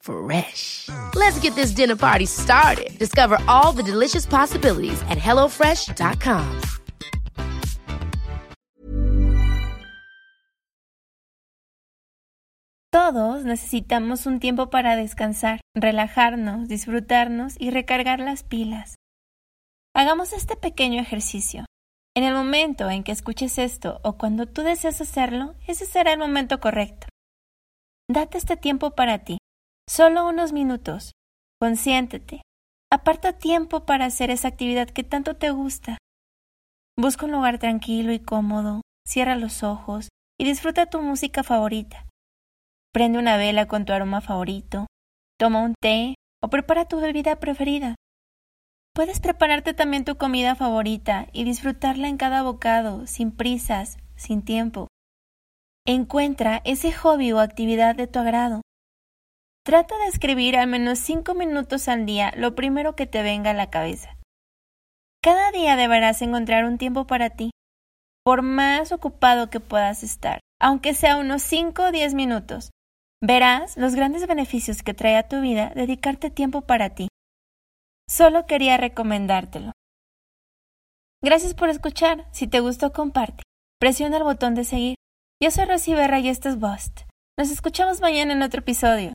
Fresh. Let's get this dinner party started. Discover all the delicious possibilities at HelloFresh.com. Todos necesitamos un tiempo para descansar, relajarnos, disfrutarnos y recargar las pilas. Hagamos este pequeño ejercicio. En el momento en que escuches esto o cuando tú deseas hacerlo, ese será el momento correcto. Date este tiempo para ti, solo unos minutos. Consiéntete. Aparta tiempo para hacer esa actividad que tanto te gusta. Busca un lugar tranquilo y cómodo, cierra los ojos y disfruta tu música favorita. Prende una vela con tu aroma favorito, toma un té o prepara tu bebida preferida. Puedes prepararte también tu comida favorita y disfrutarla en cada bocado, sin prisas, sin tiempo. Encuentra ese hobby o actividad de tu agrado. Trata de escribir al menos 5 minutos al día lo primero que te venga a la cabeza. Cada día deberás encontrar un tiempo para ti, por más ocupado que puedas estar, aunque sea unos 5 o 10 minutos. Verás los grandes beneficios que trae a tu vida dedicarte tiempo para ti. Solo quería recomendártelo. Gracias por escuchar. Si te gustó, comparte. Presiona el botón de seguir. Yo soy Rosy Berra y esto es Bost. Nos escuchamos mañana en otro episodio.